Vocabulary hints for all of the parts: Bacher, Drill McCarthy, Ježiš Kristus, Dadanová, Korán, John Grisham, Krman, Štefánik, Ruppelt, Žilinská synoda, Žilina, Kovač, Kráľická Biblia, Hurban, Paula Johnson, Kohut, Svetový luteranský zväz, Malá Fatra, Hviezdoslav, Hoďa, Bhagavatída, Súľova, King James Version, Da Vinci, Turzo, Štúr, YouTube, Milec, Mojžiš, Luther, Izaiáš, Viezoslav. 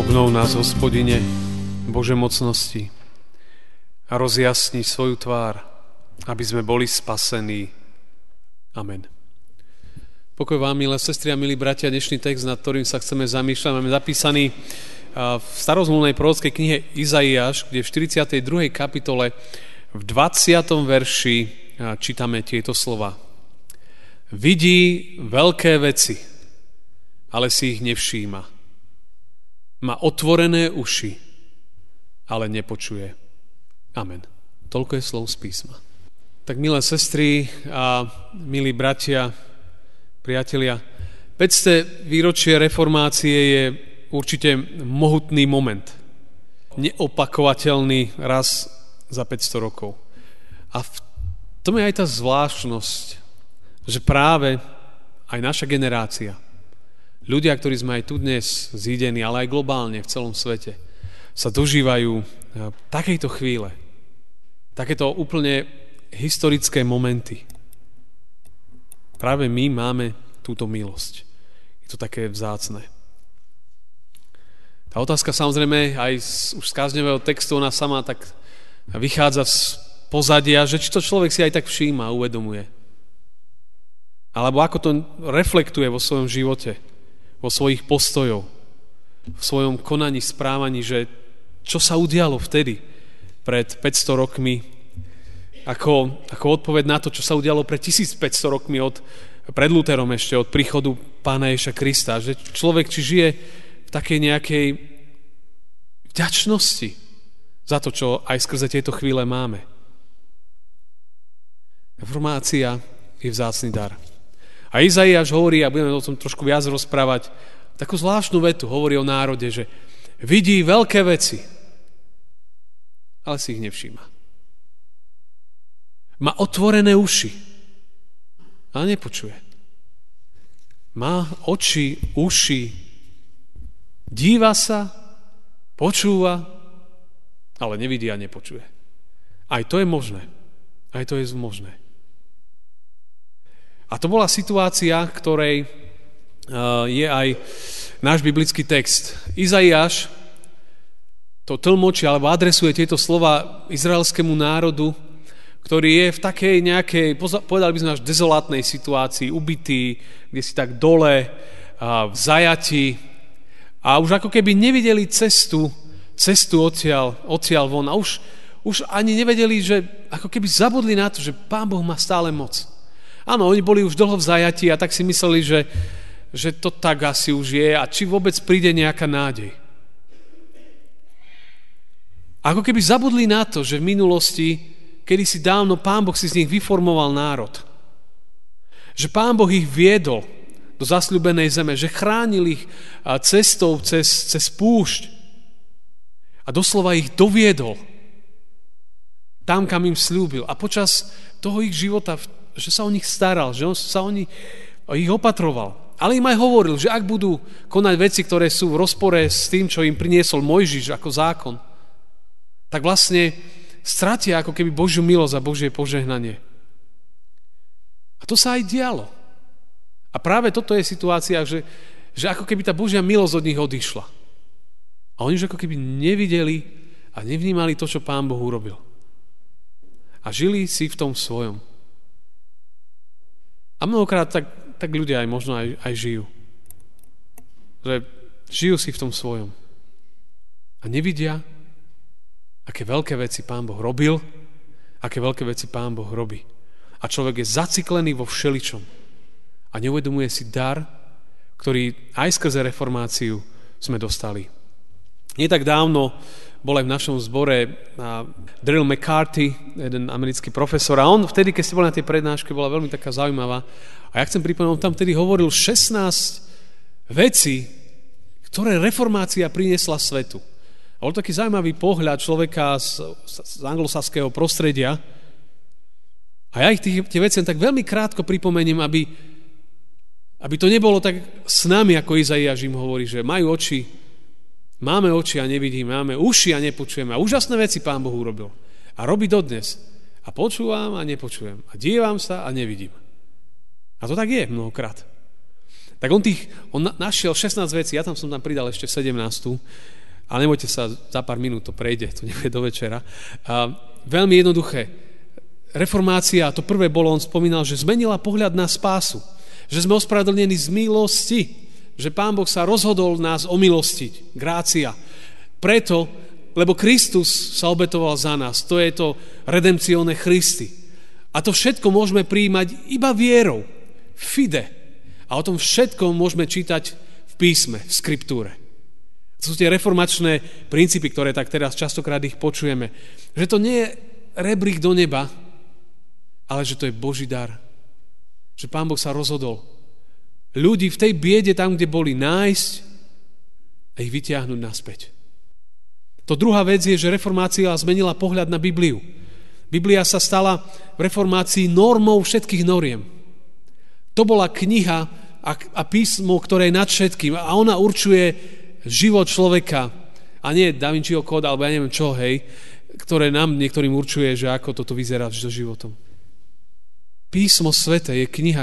Obnov nás, Hospodine, Bože mocnosti, a rozjasni svoju tvár, aby sme boli spasení. Amen. Pokoj vám, milé sestry a milí bratia, dnešný text, nad ktorým sa chceme zamýšľať, máme zapísaný v starozmluvnej prorockej knihe Izaiáš, kde v 42. kapitole v 20. verši čítame tieto slova. Vidí veľké veci, ale si ich nevšíma. Má otvorené uši, ale nepočuje. Amen. Toľko je slov z písma. Tak, milé sestry a milí bratia, priatelia, 500. výročie reformácie je určite mohutný moment. Neopakovateľný raz za 500 rokov. A v tom je aj tá zvláštnosť, že práve aj naša generácia, ľudia, ktorí sme aj tu dnes zídení, ale aj globálne v celom svete, sa dožívajú takejto chvíle, takéto úplne historické momenty. Práve my máme túto milosť. Je to také vzácne. Tá otázka, samozrejme, aj už z kázňového textu, ona sama tak vychádza z pozadia, že či to človek si aj tak všíma, uvedomuje. Alebo ako to reflektuje vo svojom živote, vo svojich postojov, v svojom konaní, správaní, že čo sa udialo vtedy, pred 500 rokmi, ako odpoveď na to, čo sa udialo pred 1500 rokmi pred Lutherom ešte, od príchodu Pána Ježiša Krista, že človek či žije v takej nejakej vďačnosti za to, čo aj skrze tieto chvíle máme. Reformácia je vzácny dar. A Izaiáš hovorí, a budeme o tom trošku viac rozprávať, takú zvláštnu vetu hovorí o národe, že vidí veľké veci, ale si ich nevšíma. Má otvorené uši, ale nepočuje. Má oči, uši, díva sa, počúva, ale nevidí a nepočuje. Aj to je možné. Aj to je možné. A to bola situácia, ktorej je aj náš biblický text. Izaiáš to tlmočí, alebo adresuje tieto slova izraelskému národu, ktorý je v takej nejakej, povedali by sme až dezolátnej situácii, ubitý, kde si tak dole, v zajati. A už ako keby nevideli cestu odtiaľ von. A už ani nevedeli, že ako keby zabudli na to, že Pán Boh má stále moc. Áno, oni boli už dlho v zajatí a tak si mysleli, že to tak asi už je a či vôbec príde nejaká nádej. Ako keby zabudli na to, že v minulosti, kedysi dávno Pán Boh si z nich vyformoval národ. Že Pán Boh ich viedol do zasľúbenej zeme, že chránil ich cestou cez púšť a doslova ich doviedol tam, kam im slúbil. A počas toho ich života, že sa o nich staral, že ich opatroval. Ale im aj hovoril, že ak budú konať veci, ktoré sú v rozpore s tým, čo im priniesol Mojžiš ako zákon, tak vlastne stratia ako keby Božiu milosť a Božie požehnanie. A to sa aj dialo. A práve toto je situácia, že ako keby tá Božia milosť od nich odišla. A oni už ako keby nevideli a nevnímali to, čo Pán Boh urobil. A žili si v tom svojom. A mnohokrát tak ľudia aj možno aj žijú. Že žijú si v tom svojom. A nevidia, aké veľké veci Pán Boh robil, aké veľké veci Pán Boh robí. A človek je zaciklený vo všeličom. A neuvedomuje si dar, ktorý aj skrze reformáciu sme dostali. Nie tak dávno bol aj v našom zbore Drill McCarthy, jeden americký profesor, a on vtedy, keď ste boli na tej prednáške, bola veľmi taká zaujímavá. A ja chcem pripomenúť, on tam vtedy hovoril 16 vecí, ktoré reformácia priniesla svetu. Bol taký zaujímavý pohľad človeka z anglosaského prostredia. A ja ich tie veci tak veľmi krátko pripomením, aby to nebolo tak s nami, ako Izaiáš im hovorí, že majú oči, máme oči a nevidíme, máme uši a nepočujeme. A úžasné veci Pán Boh urobil. A robí dodnes. A počúvam a nepočujem. A dívam sa a nevidím. A to tak je mnohokrát. Tak on našiel 16 vecí, ja som tam pridal ešte 17. A nebojte sa, za pár minút to prejde, to nebude do večera. A veľmi jednoduché. Reformácia, to prvé bolo, on spomínal, že zmenila pohľad na spásu. Že sme ospravedlnení z milosti. Že Pán Boh sa rozhodol nás omilostiť. Grácia. Preto, lebo Kristus sa obetoval za nás. To je to redempcione Christi. A to všetko môžeme prijímať iba vierou. Fide. A o tom všetkom môžeme čítať v písme, v skriptúre. To sú tie reformačné princípy, ktoré tak teraz častokrát ich počujeme. Že to nie je rebrík do neba, ale že to je Boží dar. Že Pán Boh sa rozhodol ľudí v tej biede, tam, kde boli, nájsť a ich vytiahnuť naspäť. To druhá vec je, že reformácia zmenila pohľad na Bibliu. Biblia sa stala v reformácii normou všetkých noriem. To bola kniha a písmo, ktoré je nad všetkým. A ona určuje život človeka, a nie Da Vinciho kód, alebo ja neviem čo, hej, ktoré nám niektorým určuje, že ako toto vyzerá so životom. Písmo sväté je kniha,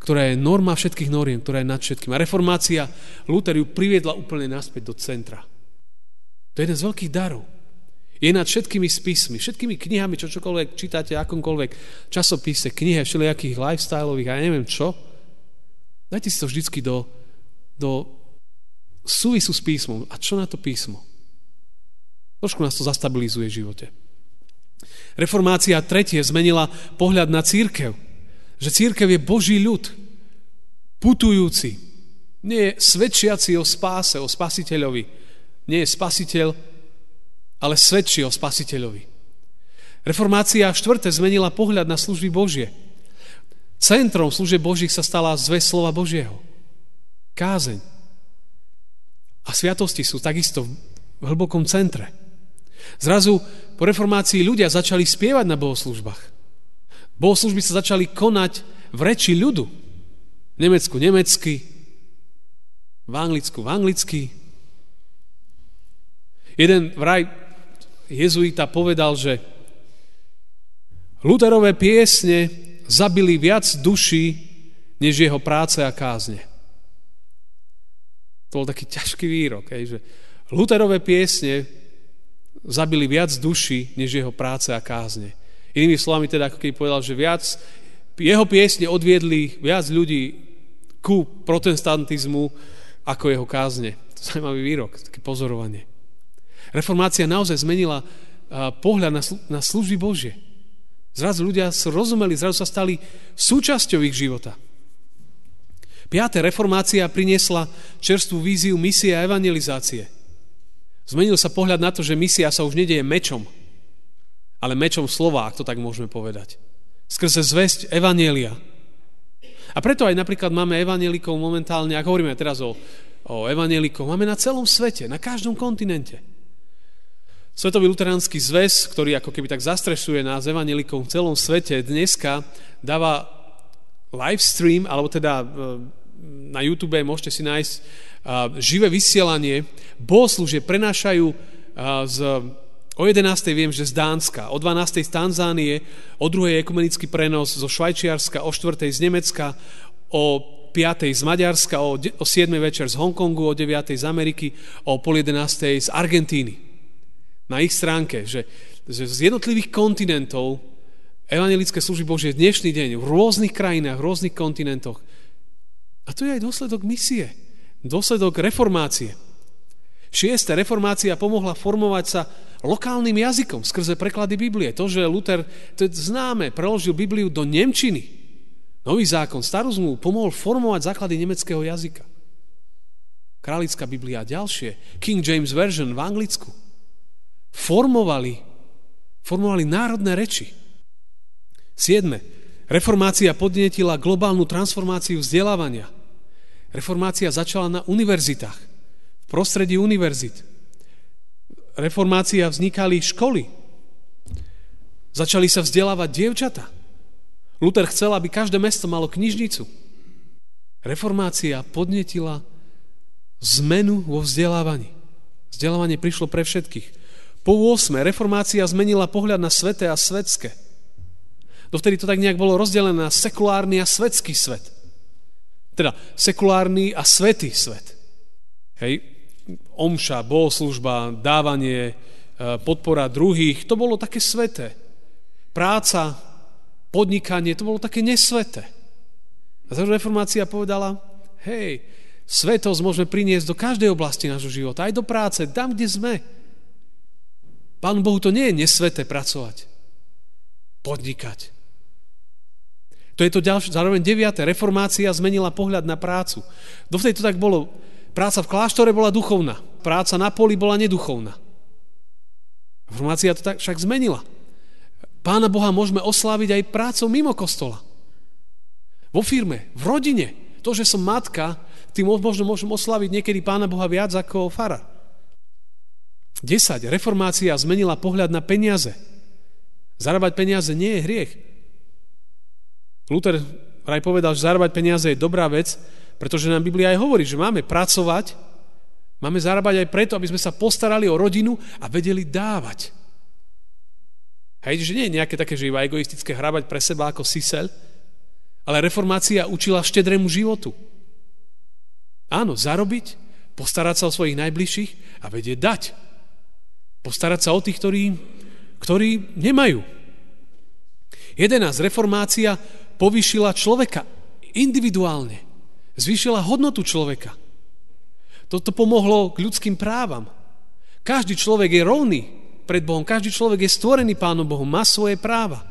ktorá je norma všetkých noriem, ktorá je nad všetkým. A reformácia, Luther ju priviedla úplne naspäť do centra. To je jeden z veľkých darov. Je nad všetkými spismi, všetkými knihami, čokoľvek čítate, akomkoľvek časopise, knihe, všelijakých lifestyleových a ja neviem čo. Dajte si to vždycky do súvisu s písmom. A čo na to písmo? Trošku nás to zastabilizuje v živote. Reformácia tretie zmenila pohľad na cirkev. Že cirkev je Boží ľud. Putujúci. Nie je svedčiaci o spáse, o spasiteľovi. Nie je spasiteľ, ale svedčí o spasiteľovi. Reformácia štvrté zmenila pohľad na služby Božie. Centrom služieb Božích sa stala zvesť slova Božieho. Kázeň. A sviatosti sú takisto v hlbokom centre. Zrazu po reformácii ľudia začali spievať na bohoslužbách. Bohoslužby sa začali konať v reči ľudu. V Nemecku nemecky, v Anglicku anglicky. Jeden vraj jezuita povedal, že Lutherové piesne zabili viac duší, než jeho práce a kázne. To bol taký ťažký výrok, že Lutherové piesne zabili viac duší, než jeho práce a kázne. Inými slovami teda, ako keď povedal, že viac jeho piesne odviedli viac ľudí ku protestantizmu, ako jeho kázne. To zaujímavý výrok, také pozorovanie. Reformácia naozaj zmenila pohľad na služby Božie. Zrazu ľudia rozumeli, zrazu sa stali súčasťou ich života. 5. reformácia priniesla čerstvú víziu misie a evangelizácie. Zmenil sa pohľad na to, že misia sa už nedieje mečom, ale mečom slova, ak to tak môžeme povedať. Skrze zvesť evangelia. A preto aj napríklad máme evangelikov momentálne, ak hovoríme teraz o evangelikoch, máme na celom svete, na každom kontinente. Svetový luteranský zväz, ktorý ako keby tak zastrešuje nás evangelikov v celom svete, dneska dáva live stream, alebo teda na YouTube môžete si nájsť živé vysielanie. Bohoslúžie prenášajú o 11:00 viem, že z Dánska, o 12:00 z Tanzánie, o 2:00 ekumenický prenos zo Švajčiarska, o 4:00 z Nemecka, o 5:00 z Maďarska, o 7:00 večer z Hongkongu, o 9:00 z Ameriky, o 10:30 z Argentíny. Na ich stránke, že z jednotlivých kontinentov evangelické služby Božie dnešný deň v rôznych krajinách, v rôznych kontinentoch. A to je aj dôsledok misie, dôsledok reformácie. 6. reformácia pomohla formovať sa lokálnym jazykom skrze preklady Biblie. To, že Luther, to je známe, preložil Bibliu do nemčiny. Nový zákon, starú zmluvu pomohol formovať základy nemeckého jazyka. Kráľická Biblia a ďalšie, King James Version v Anglicku, formovali národné reči. 7. reformácia podnietila globálnu transformáciu vzdelávania. Reformácia začala na univerzitách, v prostredí univerzit. reformácia vznikali školy. Začali sa vzdelávať dievčatá. Luther chcel, aby každé mesto malo knižnicu. Reformácia podnetila zmenu vo vzdelávaní. Vzdelávanie prišlo pre všetkých. Po 8. reformácia zmenila pohľad na sveté a svetské. Dovtedy to tak nejak bolo rozdelené na sekulárny a svetský svet. Teda sekulárny a svätý svet. Hej, omša, bohoslužba, dávanie, podpora druhých, to bolo také sveté. Práca, podnikanie, to bolo také nesveté. A tá reformácia povedala, hej, svetosť môžeme priniesť do každej oblasti nášho života, aj do práce, tam, kde sme. Pánu Bohu, to nie je nesveté pracovať, podnikať. To je to ďalšie, zároveň 9. reformácia zmenila pohľad na prácu. Dovtedy to tak bolo, práca v kláštore bola duchovná, práca na poli bola neduchovná. Reformácia to tak však zmenila. Pána Boha môžeme osláviť aj prácou mimo kostola. Vo firme, v rodine. To, že som matka, tým možno môžem osláviť niekedy Pána Boha viac ako farár. 10. reformácia zmenila pohľad na peniaze. Zarábať peniaze nie je hriech. Luther aj povedal, že zarábať peniaze je dobrá vec, pretože nám Biblia aj hovorí, že máme pracovať, máme zarábať aj preto, aby sme sa postarali o rodinu a vedeli dávať. Hej, že nie je nejaké také, že iba egoistické hrábať pre seba ako sisel, ale reformácia učila štedrému životu. Áno, zarobiť, postarať sa o svojich najbližších a vedieť dať. Postarať sa o tých, ktorí nemajú. 11. reformácia povýšila človeka individuálne. Zvýšila hodnotu človeka. Toto pomohlo k ľudským právam. Každý človek je rovný pred Bohom. Každý človek je stvorený Pánom Bohom. Má svoje práva.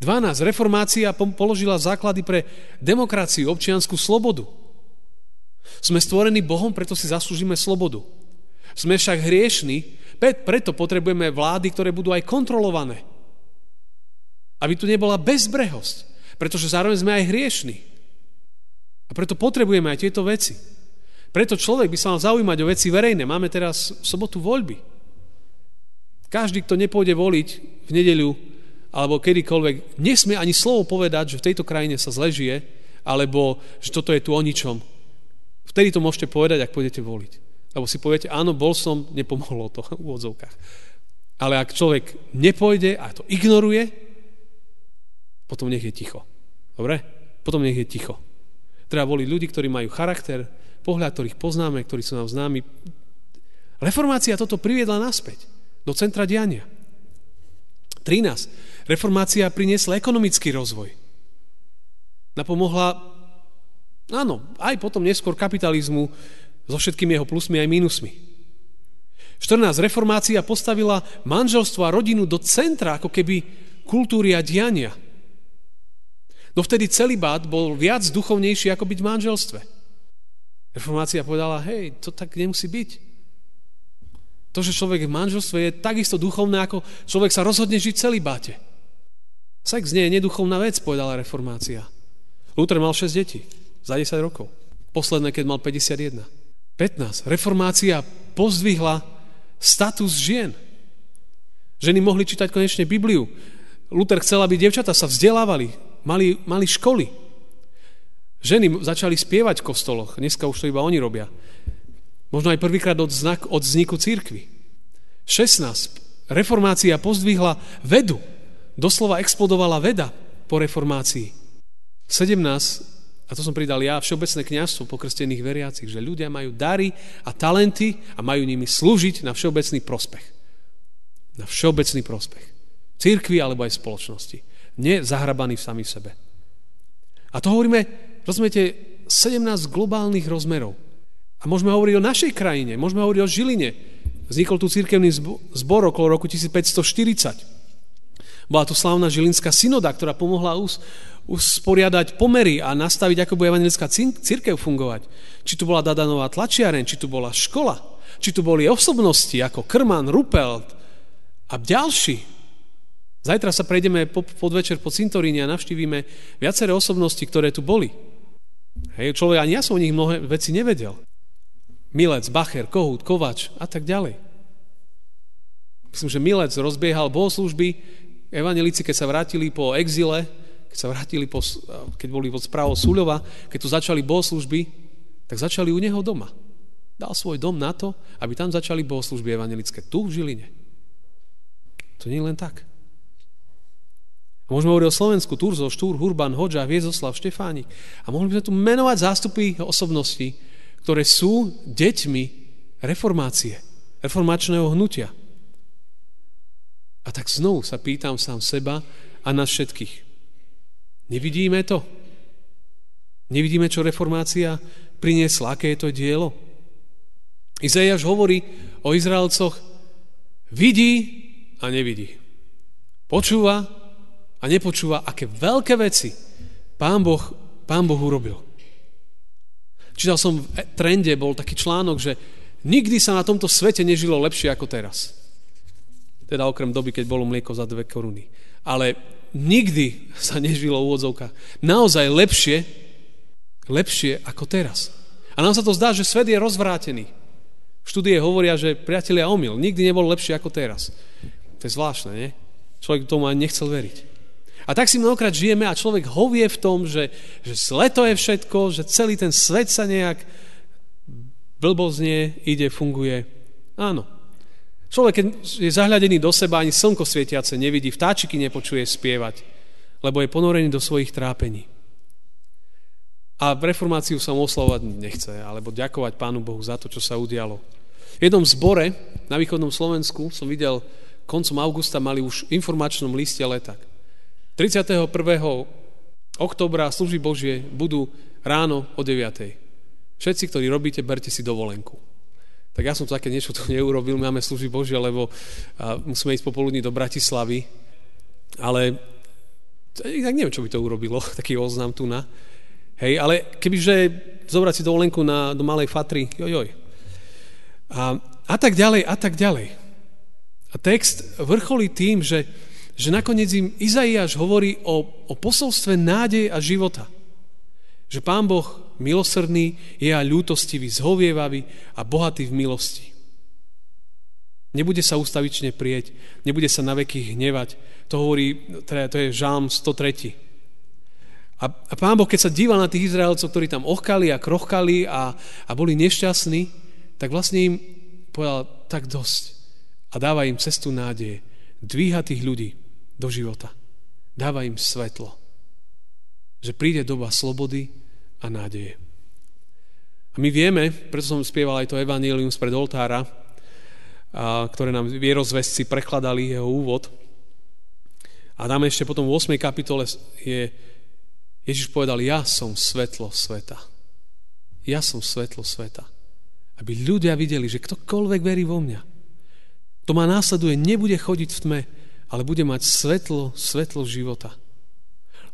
12. reformácia položila základy pre demokraciu, občiansku slobodu. Sme stvorení Bohom, preto si zaslúžime slobodu. Sme však hriešni, preto potrebujeme vlády, ktoré budú aj kontrolované. Aby tu nebola bezbrehosť, pretože zároveň sme aj hriešni. A preto potrebujeme aj tieto veci. Preto človek by sa mal zaujímať o veci verejné. Máme teraz v sobotu voľby. Každý, kto nepôjde voliť v nedeľu alebo kedykoľvek, nesmie ani slovo povedať, že v tejto krajine sa zle žije, alebo že toto je tu o ničom. Vtedy to môžete povedať, ak pôjdete voliť. Lebo si poviete, áno, bol som, nepomohlo to v úvodzovkách. Ale ak človek nepôjde a to ignoruje, potom nech je ticho. Dobre? Potom nech je ticho. Treba voliť ľudí, ktorí majú charakter, pohľad, ktorých poznáme, ktorí sú nám známi. Reformácia toto priviedla naspäť do centra diania. 13. reformácia priniesla ekonomický rozvoj. Napomohla, áno, aj potom neskôr kapitalizmu so všetkými jeho plusmi aj mínusmi. 14. reformácia postavila manželstvo a rodinu do centra ako keby kultúry a diania. Dovtedy celibát bol viac duchovnejší, ako byť v manželstve. Reformácia povedala, hej, to tak nemusí byť. To, že človek v manželstve je takisto duchovné, ako človek sa rozhodne žiť v celibáte. Sex nie je neduchovná vec, povedala reformácia. Luther mal 6 detí za 10 rokov. Posledné, keď mal 51. 15. reformácia pozdvihla status žien. Ženy mohli čítať konečne Bibliu. Luther chcel, aby dievčatá sa vzdelávali. Mali školy. Ženy začali spievať v kostoloch. Dneska už to iba oni robia. Možno aj prvýkrát od vzniku cirkvi. 16. reformácia pozdvihla vedu. Doslova explodovala veda po reformácii. 17. a to som pridal ja, všeobecné kňazstvo pokrstených veriacich, že ľudia majú dary a talenty a majú nimi slúžiť na všeobecný prospech. Na všeobecný prospech. Cirkvi alebo aj spoločnosti. Nezahrabaní sami v sebe. A to hovoríme, rozumiete, 17 globálnych rozmerov. A môžeme hovoriť o našej krajine, môžeme hovoriť o Žiline. Vznikol tu cirkevný zbor okolo roku 1540. Bola tu slávna Žilinská synoda, ktorá pomohla usporiadať pomery a nastaviť, ako bude evangelická cirkev fungovať. Či tu bola Dadanová tlačiareň, či tu bola škola, či tu boli osobnosti ako Krman, Ruppelt a ďalší. Zajtra sa prejdeme podvečer po cintoríne a navštívime viaceré osobnosti, ktoré tu boli. Hej, človek, ani ja som o nich mnohé veci nevedel. Milec, Bacher, Kohut, Kovač a tak ďalej. Myslím, že Milec rozbiehal bohoslúžby, evangelíci, keď sa vrátili po exile, keď boli pod správou Súľova, keď tu začali bohoslúžby, tak začali u neho doma. Dal svoj dom na to, aby tam začali bohoslúžby evangelické. Tu v Žiline. To nie je len tak. A môžeme hovoriť o Slovensku, Turzo, Štúr, Hurban, Hoďa, Viezoslav, Štefánik. A mohli by sme tu menovať zástupy osobností, ktoré sú deťmi reformácie, reformačného hnutia. A tak znovu sa pýtam sám seba a nás všetkých. Nevidíme to? Nevidíme, čo reformácia priniesla, aké je to dielo? Izaiáš hovorí o Izraelcoch: vidí a nevidí. Počúva a nepočúva, aké veľké veci Pán Boh urobil. Čítal som v trende, bol taký článok, že nikdy sa na tomto svete nežilo lepšie ako teraz. Teda okrem doby, keď bolo mlieko za 2 koruny. Ale nikdy sa nežilo v úvodzovkách naozaj lepšie ako teraz. A nám sa to zdá, že svet je rozvrátený. Štúdie hovoria, že priatelia, omyl, nikdy nebolo lepšie ako teraz. To je zvláštne, nie? Človek tomu ani nechcel veriť. A tak si mnohokrát žijeme a človek hovie v tom, že zle to je všetko, že celý ten svet sa nejak blbozne ide, funguje. Áno. Človek, keď je zahľadený do seba, ani slnko svietiace nevidí, vtáčiky nepočuje spievať, lebo je ponorený do svojich trápení. A v reformáciu sa mu oslavovať nechce, alebo ďakovať Pánu Bohu za to, čo sa udialo. V jednom zbore na východnom Slovensku som videl, koncom augusta mali už v informačnom liste letak. 31. októbra služby Božie budú ráno o 9:00. Všetci, ktorí robíte, berte si dovolenku. Tak ja som také niečo tu neurobil, máme služby Božie, lebo musíme ísť popoludní do Bratislavy, ale tak neviem, čo by to urobilo, taký oznám tu na. Hej, ale kebyže zobrať si dovolenku do Malej Fatry, jojoj. A tak ďalej, a tak ďalej. A text vrcholí tým, že nakoniec im Izaiáš hovorí o posolstve nádej a života. Že Pán Boh milosrdný je a ľútostivý, zhovievavý a bohatý v milosti. Nebude sa ustavične prieť, nebude sa naveky hnevať. To hovorí, to je Žalm 103. A Pán Boh, keď sa díval na tých Izraelcov, ktorí tam ohkali a krochkali a boli nešťastní, tak vlastne im povedal tak dosť a dáva im cestu nádeje. Dvíha tých ľudí do života. Dáva im svetlo. Že príde doba slobody a nádeje. A my vieme, preto som spieval aj to evanjelium spred oltára, ktoré nám vierozvestci prekladali jeho úvod. A tam ešte potom v 8. kapitole Ježiš povedal: ja som svetlo sveta. Ja som svetlo sveta. Aby ľudia videli, že ktokoľvek verí vo mňa, to ma následuje, nebude chodiť v tme, ale bude mať svetlo života.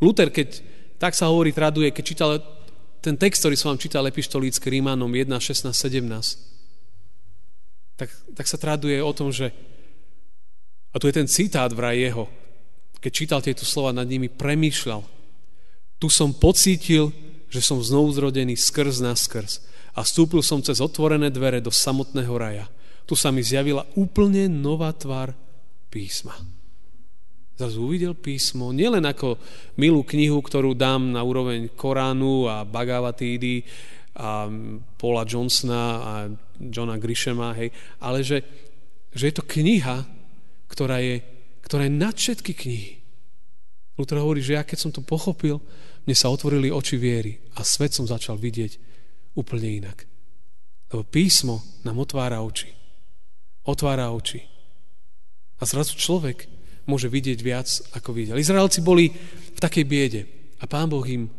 Luther, keď tak sa hovorí, traduje, keď čítal ten text, ktorý som vám čítal, epištolíc k Rímanom 1:16-17, tak sa traduje o tom, že, a tu je ten citát vraj jeho, keď čítal tieto slova, nad nimi premýšľal. Tu som pocítil, že som znovu zrodený skrz na skrz a vstúpil som cez otvorené dvere do samotného raja. Tu sa mi zjavila úplne nová tvár písma. Zrazu uvidel písmo, nielen ako milú knihu, ktorú dám na úroveň Koránu a Bhagavatídy a Paula Johnsona a Johna Grishama, hej, ale že je to kniha, ktorá je nad všetky knihy. Luther hovorí, že ja keď som to pochopil, mne sa otvorili oči viery a svet som začal vidieť úplne inak. Lebo písmo nám otvára oči. Otvára oči. A zrazu človek môže vidieť viac, ako videl. Izraelci boli v takej biede a Pán Boh im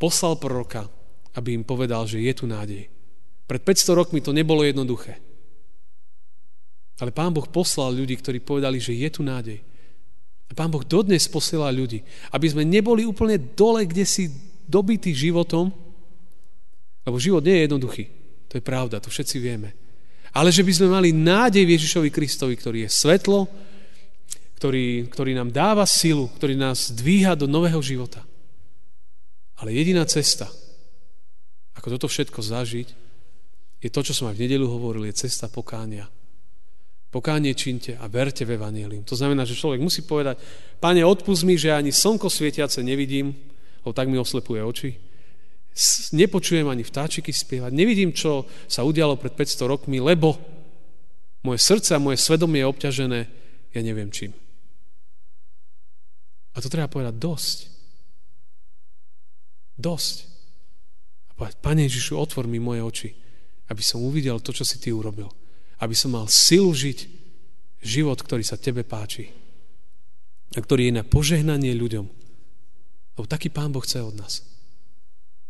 poslal proroka, aby im povedal, že je tu nádej. Pred 500 rokmi to nebolo jednoduché. Ale Pán Boh poslal ľudí, ktorí povedali, že je tu nádej. A Pán Boh dodnes posiela ľudí, aby sme neboli úplne dole, kde si dobití životom, lebo život nie je jednoduchý. To je pravda, to všetci vieme. Ale že by sme mali nádej v Ježišovi Kristovi, ktorý je svetlo, ktorý nám dáva silu, ktorý nás dvíha do nového života. Ale jediná cesta, ako toto všetko zažiť, je to, čo som aj v nedeľu hovoril, je cesta pokánia. Pokánie čínte a verte v evanjelium. To znamená, že človek musí povedať: Pane, odpusť mi, že ani slnko svietiace nevidím, lebo tak mi oslepuje oči. Nepočujem ani vtáčiky spievať. Nevidím, čo sa udialo pred 500 rokmi, lebo moje srdce a moje svedomie je obťažené, ja neviem čím. A to treba povedať dosť. Dosť. A povedať: Pane Ježišu, otvor mi moje oči, aby som uvidel to, čo si Ty urobil. Aby som mal silu žiť život, ktorý sa Tebe páči a ktorý je na požehnanie ľuďom. Lebo taký Pán Boh chce od nás.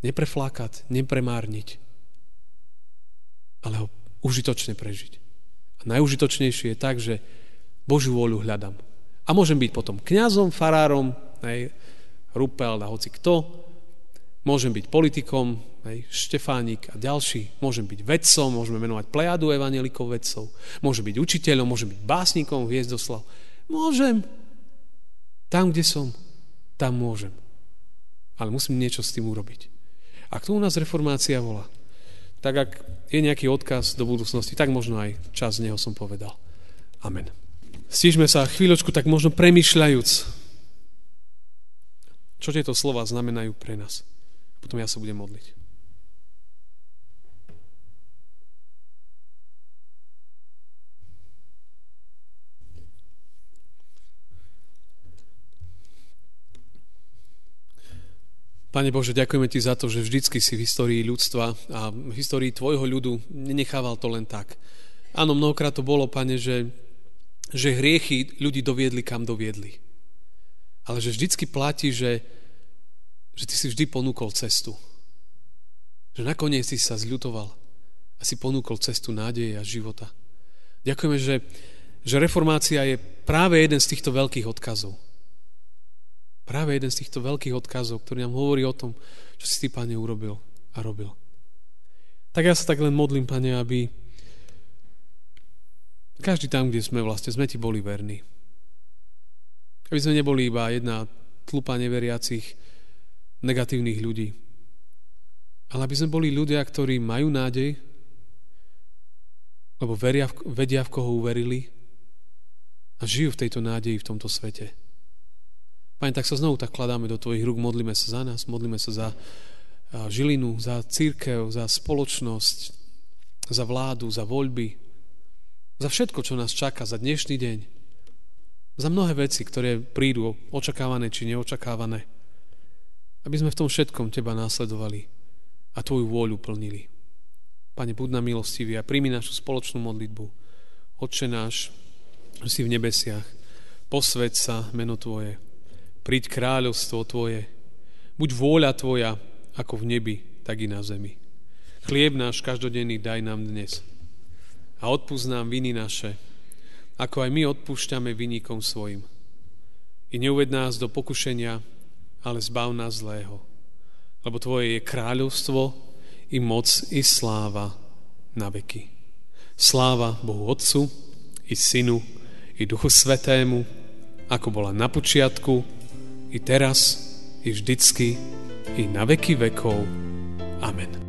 Nepreflákať, nepremárniť, ale ho užitočne prežiť. A najúžitočnejšie je tak, že Božiu vôľu hľadám. A môžem byť potom kňazom, farárom, Ruppelt a hoci kto. Môžem byť politikom, Štefánik a ďalší. Môžem byť vedcom, môžeme menovať plejadu evanjelikov vedcov. Môžem byť učiteľom, môžem byť básnikom, Hviezdoslav. Môžem. Tam, kde som, tam môžem. Ale musím niečo s tým urobiť. A k tomu nás reformácia volá. Tak ak je nejaký odkaz do budúcnosti, tak možno aj čas z neho som povedal. Amen. Stížme sa chvíľočku, tak možno premýšľajúc, čo tieto slova znamenajú pre nás. Potom ja sa budem modliť. Pane Bože, ďakujeme Ti za to, že vždycky si v histórii ľudstva a v histórii Tvojho ľudu nenechával to len tak. Áno, mnohokrát to bolo, Pane, že hriechy ľudí doviedli, kam doviedli. Ale že vždycky platí, že Ty si vždy ponúkol cestu. Že nakoniec si sa zľutoval a si ponúkol cestu nádeje a života. Ďakujeme, že reformácia je práve jeden z týchto veľkých odkazov. Práve jeden z týchto veľkých odkazov, ktorý nám hovorí o tom, čo si Ty, Pane, urobil a robil. Tak ja sa tak len modlím, Pane, aby každý tam, kde sme vlastne, sme Ti boli verní. Aby sme neboli iba jedna tlupa neveriacich negatívnych ľudí. Ale aby sme boli ľudia, ktorí majú nádej, lebo vedia, v koho uverili a žijú v tejto nádeji v tomto svete. Pane, tak sa znovu tak kladáme do Tvojich rúk, modlíme sa za nás, modlíme sa za Žilinu, za cirkev, za spoločnosť, za vládu, za voľby, za všetko, čo nás čaká, za dnešný deň, za mnohé veci, ktoré prídu, očakávané či neočakávané. Aby sme v tom všetkom Teba následovali a Tvoju vôľu plnili. Pane, buď nám milostivý a príjmi našu spoločnú modlitbu. Otče náš, ktorý si v nebesiach, posväť sa meno Tvoje, príď kráľovstvo Tvoje, buď vôľa Tvoja, ako v nebi, tak i na zemi. Chlieb náš každodenný daj nám dnes a odpúsť nám viny naše, ako aj my odpúšťame vinníkom svojim. I neuved nás do pokušenia, ale zbav nás zlého, lebo Tvoje je kráľovstvo i moc i sláva na veky. Sláva Bohu Otcu i Synu i Duchu Svetému, ako bola na počiatku, i teraz, i vždycky, i na veky vekov. Amen.